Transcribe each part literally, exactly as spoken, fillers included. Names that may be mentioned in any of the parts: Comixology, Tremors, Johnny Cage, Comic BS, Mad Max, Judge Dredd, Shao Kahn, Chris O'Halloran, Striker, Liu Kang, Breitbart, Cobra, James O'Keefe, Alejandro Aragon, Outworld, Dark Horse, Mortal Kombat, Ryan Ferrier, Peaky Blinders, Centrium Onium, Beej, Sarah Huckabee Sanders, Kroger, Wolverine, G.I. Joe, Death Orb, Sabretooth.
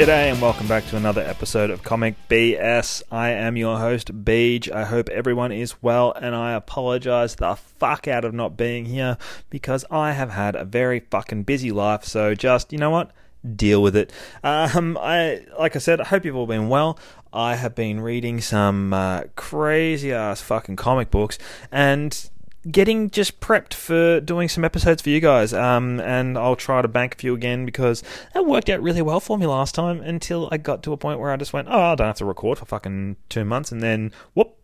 G'day and welcome back to another episode of Comic B S. I am your host, Beej. I hope everyone is well, and I apologize the fuck out of not being here because I have had a very fucking busy life, so just, you know what, deal with it. Um, I like I said, I hope you've all been well. I have been reading some uh, crazy-ass fucking comic books and getting just prepped for doing some episodes for you guys, um, and I'll try to bank a few again because that worked out really well for me last time until I got to a point where I just went, oh, I don't have to record for fucking two months, and then, whoop,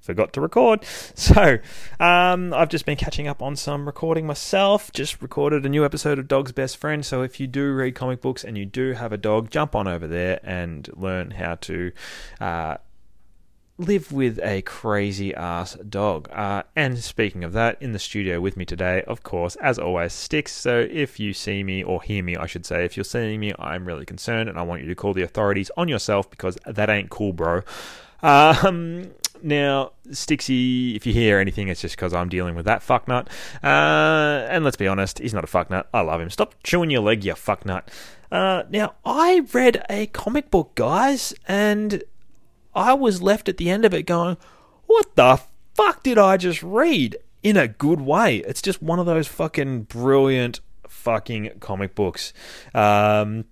forgot to record. So, um, I've just been catching up on some recording myself, just recorded a new episode of Dog's Best Friend, so if you do read comic books and you do have a dog, jump on over there and learn how to, uh, live with a crazy-ass dog. Uh, and speaking of that, in the studio with me today, of course, as always, Sticks. So if you see me, or hear me, I should say, if you're seeing me, I'm really concerned, and I want you to call the authorities on yourself because that ain't cool, bro. Um... Now, Stixy, if you hear anything, it's just because I'm dealing with that fucknut. Uh, and let's be honest, he's not a fucknut. I love him. Stop chewing your leg, you fucknut. Uh, now, I read a comic book, guys, and I was left at the end of it going, what the fuck did I just read? In a good way. It's just one of those fucking brilliant fucking comic books. Um...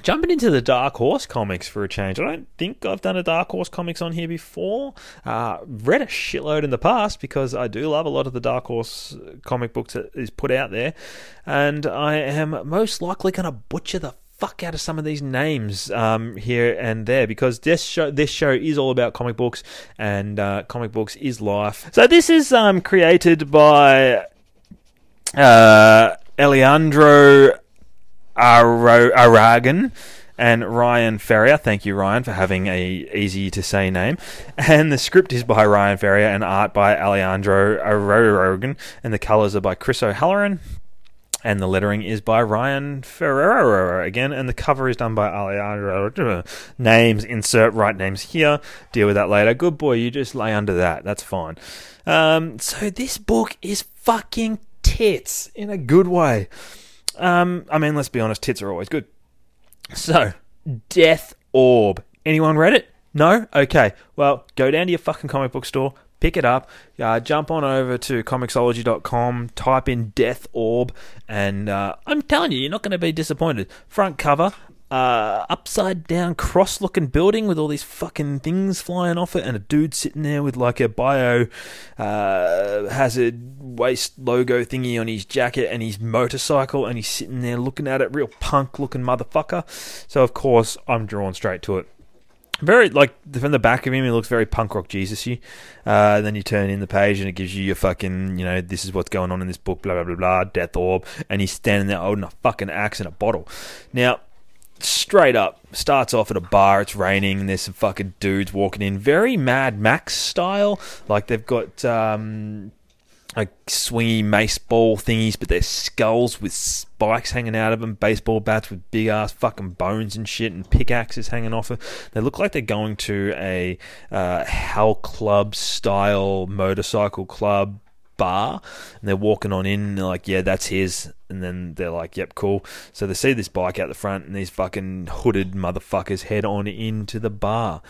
Jumping into the Dark Horse comics for a change. I don't think I've done a Dark Horse comics on here before. Uh, read a shitload in the past because I do love a lot of the Dark Horse comic books that is put out there. And I am most likely going to butcher the fuck out of some of these names um, here and there because this show this show is all about comic books, and uh, comic books is life. So this is um, created by uh, Alejandro Aragon and Ryan Ferrier. Thank you, Ryan, for having a easy to say name. And the script is by Ryan Ferrier and art by Alejandro Aragon, and the colors are by Chris O'Halloran, and the lettering is by Ryan Ferrier again, and the cover is done by Alejandro. Names, insert right names here. Deal with that later. Good boy, you just lay under that. That's fine. Um, so this book is fucking tits in a good way. Um, I mean, let's be honest, tits are always good. So, Death Orb. Anyone read it? No? Okay. Well, go down to your fucking comic book store, pick it up, uh, jump on over to comixology dot com, type in Death Orb, and uh, I'm telling you, you're not going to be disappointed. Front cover, uh, upside-down cross-looking building with all these fucking things flying off it, and a dude sitting there with like a bio uh, hazard waist logo thingy on his jacket and his motorcycle, and he's sitting there looking at it, real punk-looking motherfucker. So, of course, I'm drawn straight to it. Very, like, from the back of him, he looks very punk rock Jesus-y. Uh, then you turn in the page and it gives you your fucking, you know, this is what's going on in this book, blah, blah, blah, blah, Death Orb. And he's standing there holding a fucking axe and a bottle. Now, straight up, starts off at a bar, it's raining, and there's some fucking dudes walking in. Very Mad Max style. Like, they've got, um... like swingy mace ball thingies, but they're skulls with spikes hanging out of them, baseball bats with big ass fucking bones and shit, and pickaxes hanging off them. They look like they're going to a uh, Hell Club style motorcycle club bar, and they're walking on in, and they're like, yeah, that's his. And then they're like, yep, cool. So they see this bike out the front, and these fucking hooded motherfuckers head on into the bar.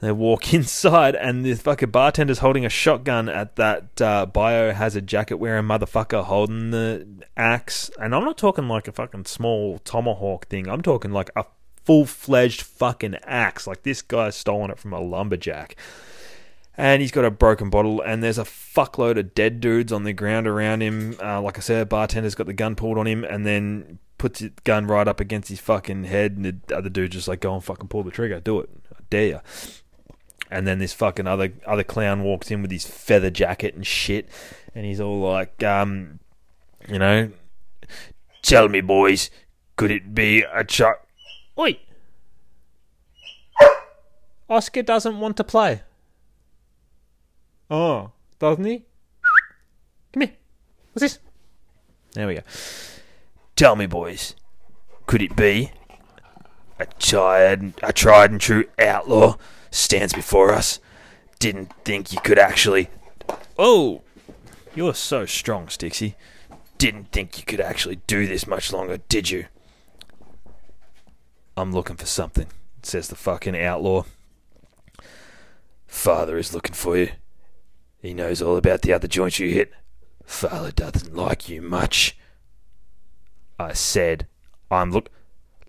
They walk inside, and this fucking bartender's holding a shotgun at that uh, biohazard jacket-wearing motherfucker holding the axe. And I'm not talking like a fucking small tomahawk thing. I'm talking like a full-fledged fucking axe. Like, this guy's stolen it from a lumberjack. And he's got a broken bottle, and there's a fuckload of dead dudes on the ground around him. Uh, like I said, bartender's got the gun pulled on him, and then puts the gun right up against his fucking head, and the other dude's just like, go and fucking pull the trigger. Do it. I dare you. And then this fucking other other clown walks in with his feather jacket and shit, and he's all like, um, you know, tell me, boys, could it be a chuck? Oi! Oscar doesn't want to play. Oh, doesn't he? Come here. What's this? There we go. Tell me, boys, could it be a tried, a tried and true outlaw stands before us? Didn't think you could actually... Oh! You're so strong, Stixie. Didn't think you could actually do this much longer, did you? I'm looking for something, says the fucking outlaw. Father is looking for you. He knows all about the other joints you hit. Father doesn't like you much. I said, I'm look...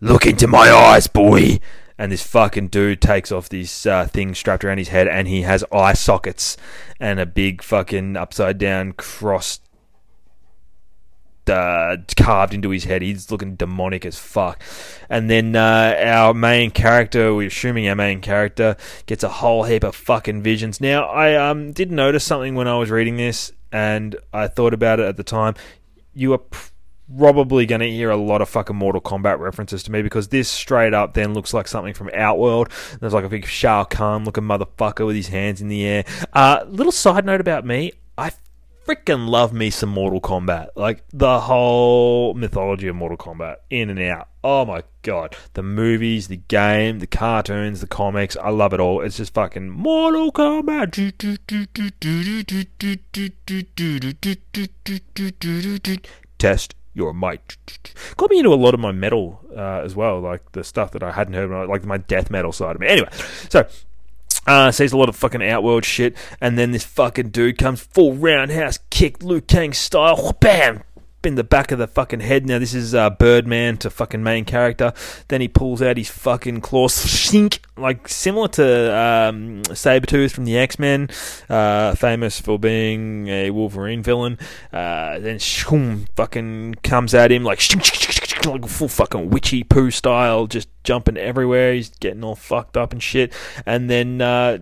Look into my eyes, boy! And this fucking dude takes off this uh, thing strapped around his head, and he has eye sockets and a big fucking upside-down cross uh, carved into his head. He's looking demonic as fuck. And then uh, our main character, we're assuming our main character, gets a whole heap of fucking visions. Now, I um, did notice something when I was reading this, and I thought about it at the time. You are... Pr- Probably going to hear a lot of fucking Mortal Kombat references to me, because this straight up then looks like something from Outworld. There's like a big Shao Kahn looking motherfucker with his hands in the air. Uh, little side note about me, I freaking love me some Mortal Kombat. Like the whole mythology of Mortal Kombat, in and out. Oh my god. The movies, the game, the cartoons, the comics. I love it all. It's just fucking Mortal Kombat. Test. Your might got me into a lot of my metal uh, as well, like the stuff that I hadn't heard, I, like my death metal side of me. Anyway, so uh, sees a lot of fucking Outworld shit, and then this fucking dude comes full roundhouse kick, Liu Kang style, bam, in the back of the fucking head. Now this is uh, Birdman to fucking main character. Then he pulls out his fucking claws, shink, like similar to um, Sabretooth from the X-Men, uh, famous for being a Wolverine villain. Uh, then shoom, fucking comes at him like, shink, shink, shink, shink, like full fucking witchy poo style, just jumping everywhere. He's getting all fucked up and shit. And then uh,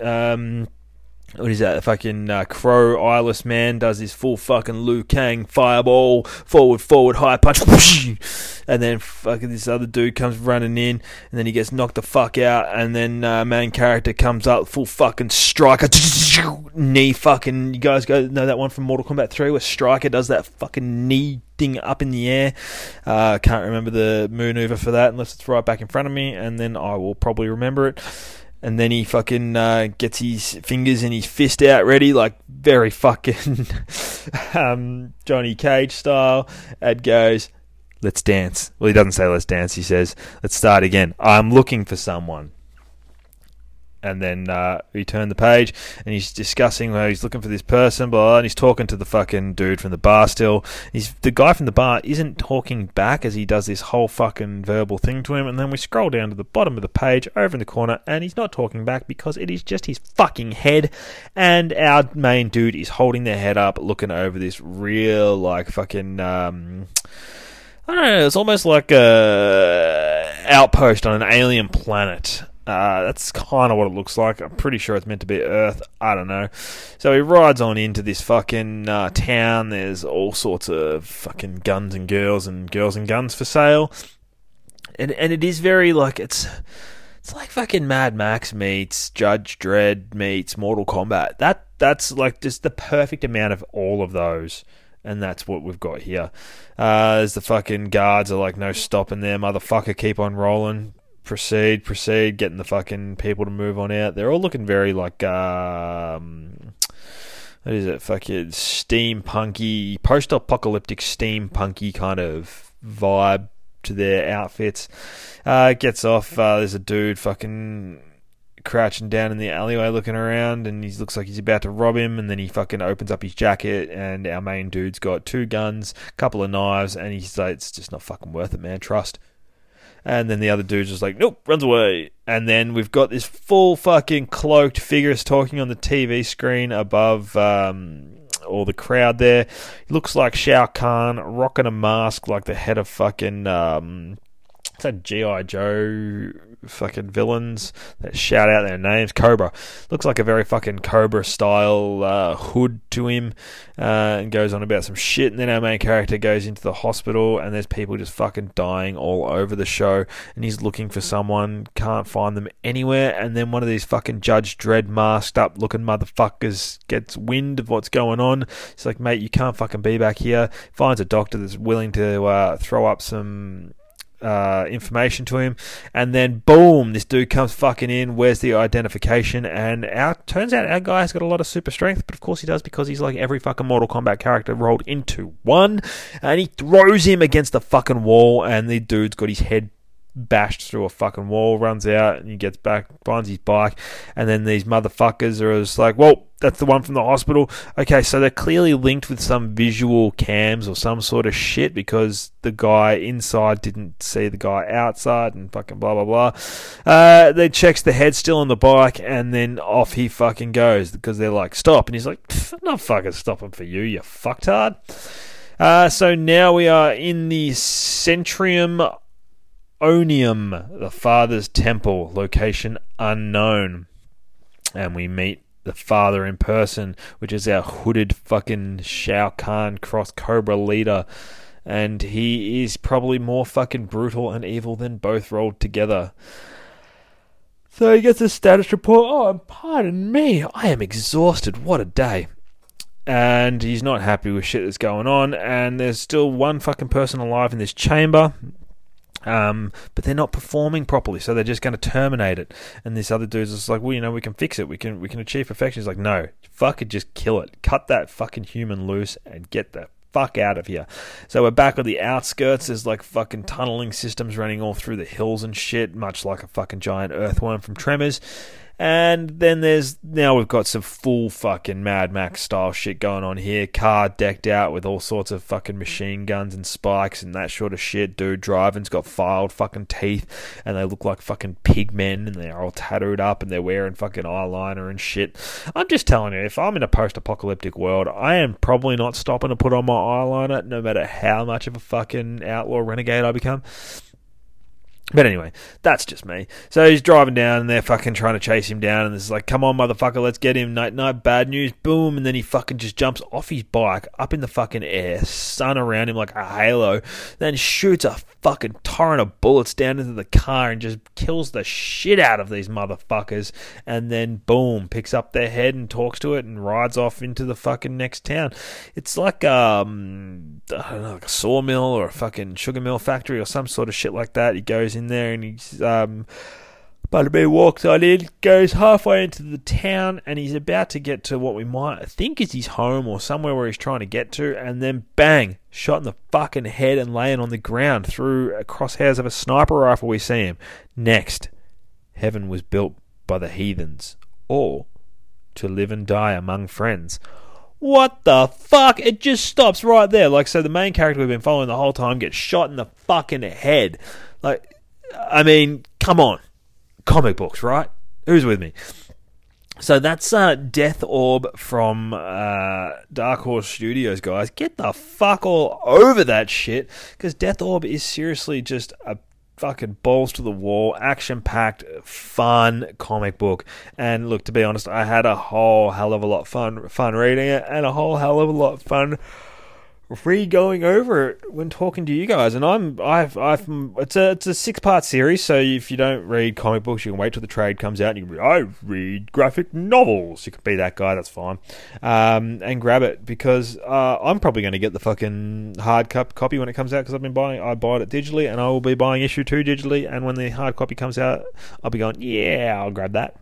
um. What is that? The fucking uh, crow eyeless man does his full fucking Liu Kang fireball, forward, forward, high punch, whoosh, and then fucking this other dude comes running in, and then he gets knocked the fuck out, and then uh, main character comes up, full fucking Striker, knee fucking, you guys go know that one from Mortal Kombat three where Striker does that fucking knee thing up in the air. I uh, can't remember the maneuver for that unless it's right back in front of me, and then I will probably remember it. And then he fucking uh, gets his fingers and his fist out ready, like very fucking um, Johnny Cage style, and goes, let's dance. Well, he doesn't say let's dance. He says, let's start again. I'm looking for someone. And then uh, he turned the page, and he's discussing where he's looking for this person, blah, blah, and he's talking to the fucking dude from the bar still. He's the guy from the bar isn't talking back as he does this whole fucking verbal thing to him, and then we scroll down to the bottom of the page, over in the corner, and he's not talking back because it is just his fucking head, and our main dude is holding their head up, looking over this real, like, fucking... Um, I don't know, it's almost like a outpost on an alien planet. Uh, that's kind of what it looks like. I'm pretty sure it's meant to be Earth. I don't know. So he rides on into this fucking uh, town. There's all sorts of fucking guns and girls and girls and guns for sale. And and it is very like it's it's like fucking Mad Max meets Judge Dredd meets Mortal Kombat. That that's like just the perfect amount of all of those. And that's what we've got here. Uh, there's the fucking guards are like no stopping there, motherfucker. Keep on rolling. Proceed, proceed, getting the fucking people to move on out. They're all looking very like, um, what is it, fucking steampunky, post-apocalyptic steampunky kind of vibe to their outfits. Uh, gets off, uh, there's a dude fucking crouching down in the alleyway looking around, and he looks like he's about to rob him, and then he fucking opens up his jacket, and our main dude's got two guns, a couple of knives, and he's like, it's just not fucking worth it, man, trust. And then the other dude's just like, nope, runs away. And then we've got this full fucking cloaked figure talking on the T V screen above um, all the crowd there. He looks like Shao Kahn, rocking a mask like the head of fucking... Um, it's that G I. Joe fucking villains that shout out their names. Cobra. Looks like a very fucking Cobra-style uh, hood to him, uh, and goes on about some shit. And then our main character goes into the hospital, and there's people just fucking dying all over the show. And he's looking for someone, can't find them anywhere. And then one of these fucking Judge Dredd masked-up looking motherfuckers gets wind of what's going on. He's like, mate, you can't fucking be back here. Finds a doctor that's willing to uh, throw up some... Uh, information to him, and then boom, this dude comes fucking in. Where's the identification? And our turns out our guy's got a lot of super strength, but of course he does, because he's like every fucking Mortal Kombat character rolled into one. And he throws him against the fucking wall, and the dude's got his head bashed through a fucking wall, runs out, and he gets back, finds his bike, and then these motherfuckers are just like, well, that's the one from the hospital. Okay, so they're clearly linked with some visual cams or some sort of shit, because the guy inside didn't see the guy outside and fucking blah, blah, blah. Uh, they checks the head still on the bike, and then off he fucking goes, because they're like, stop. And he's like, I'm not fucking stopping for you, you fucktard. Uh, so now we are in the Centrium Onium, the Father's Temple, location unknown. And we meet the Father in person, which is our hooded fucking Shao Kahn cross Cobra leader. And he is probably more fucking brutal and evil than both rolled together. So he gets a status report. Oh, pardon me, I am exhausted. What a day. And he's not happy with shit that's going on, and there's still one fucking person alive in this chamber, um, but they're not performing properly, so they're just going to terminate it. And this other dude's just like, well, you know, we can fix it, we can we can achieve perfection. He's like, no, fuck it, just kill it, cut that fucking human loose and get the fuck out of here. So we're back on the outskirts. There's like fucking tunneling systems running all through the hills and shit, much like a fucking giant earthworm from Tremors. And then there's, now we've got some full fucking Mad Max style shit going on here. Car decked out with all sorts of fucking machine guns and spikes and that sort of shit. Dude driving's got filed fucking teeth, and they look like fucking pig men, and they're all tattooed up, and they're wearing fucking eyeliner and shit. I'm just telling you, if I'm in a post-apocalyptic world, I am probably not stopping to put on my eyeliner, no matter how much of a fucking outlaw renegade I become. But anyway, that's just me. So he's driving down, and they're fucking trying to chase him down, and it's like, come on, motherfucker, let's get him. Night, night, bad news, boom. And then he fucking just jumps off his bike, up in the fucking air, sun around him like a halo, then shoots a fucking torrent of bullets down into the car and just kills the shit out of these motherfuckers. And then, boom, picks up their head and talks to it and rides off into the fucking next town. It's like, um, I don't know, like a sawmill or a fucking sugar mill factory or some sort of shit like that. He goes in there and he's um Butterbeer walks on in, goes halfway into the town, and he's about to get to what we might think is his home or somewhere where he's trying to get to, and then bang, shot in the fucking head and laying on the ground through a crosshairs of a sniper rifle. We see him next. Heaven was built by the heathens, or to live and die among friends. What the fuck? It just stops right there. Like, so the main character we've been following the whole time gets shot in the fucking head. Like, I mean, come on. Comic books, right? Who's with me? So that's uh, Death Orb from uh, Dark Horse Studios, guys. Get the fuck all over that shit, because Death Orb is seriously just a fucking balls to the wall, action-packed, fun comic book. And look, to be honest, I had a whole hell of a lot of fun, fun reading it, and a whole hell of a lot of fun re-going over it when talking to you guys. And I'm, I've, I've, it's a, it's a six-part series, so if you don't read comic books, you can wait till the trade comes out, and you can be, I read graphic novels. You can be that guy, that's fine. Um, and grab it, because uh, I'm probably going to get the fucking hard cup copy when it comes out, because I've been buying, I bought it digitally, and I will be buying issue two digitally, and when the hard copy comes out, I'll be going, yeah, I'll grab that,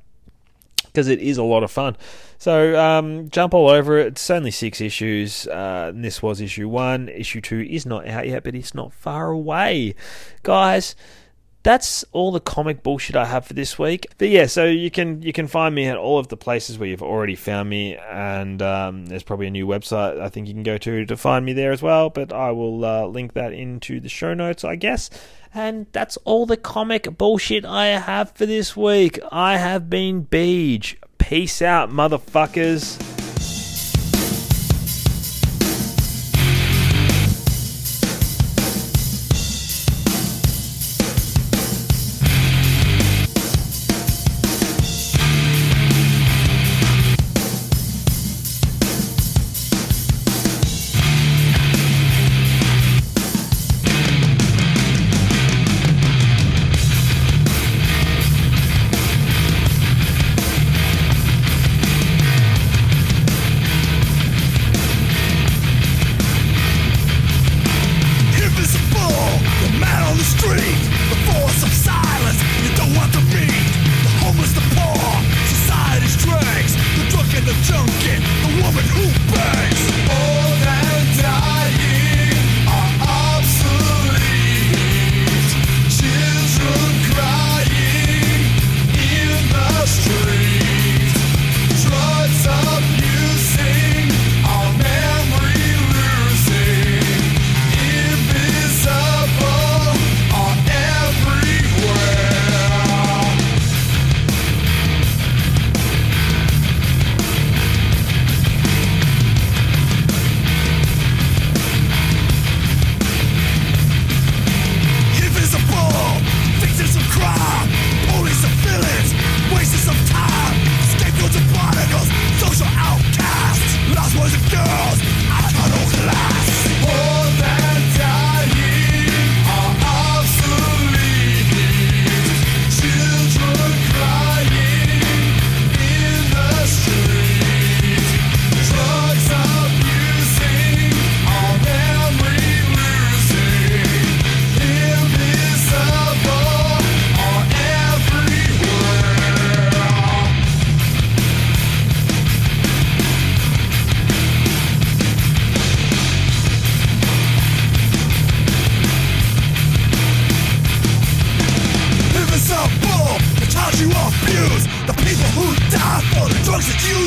because it is a lot of fun. So um, jump all over it. It's only six issues. Uh, and this was issue one. Issue two is not out yet, but it's not far away. Guys, that's all the comic bullshit I have for this week. But yeah, so you can you can find me at all of the places where you've already found me, and um, there's probably a new website I think you can go to to find me there as well, but I will uh, link that into the show notes, I guess. And that's all the comic bullshit I have for this week. I have been Beej. Peace out, motherfuckers.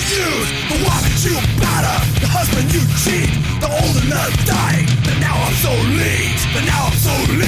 use, the woman you batter, the husband you cheat, the old and dying, but now I'm so lean, but now I'm so lean.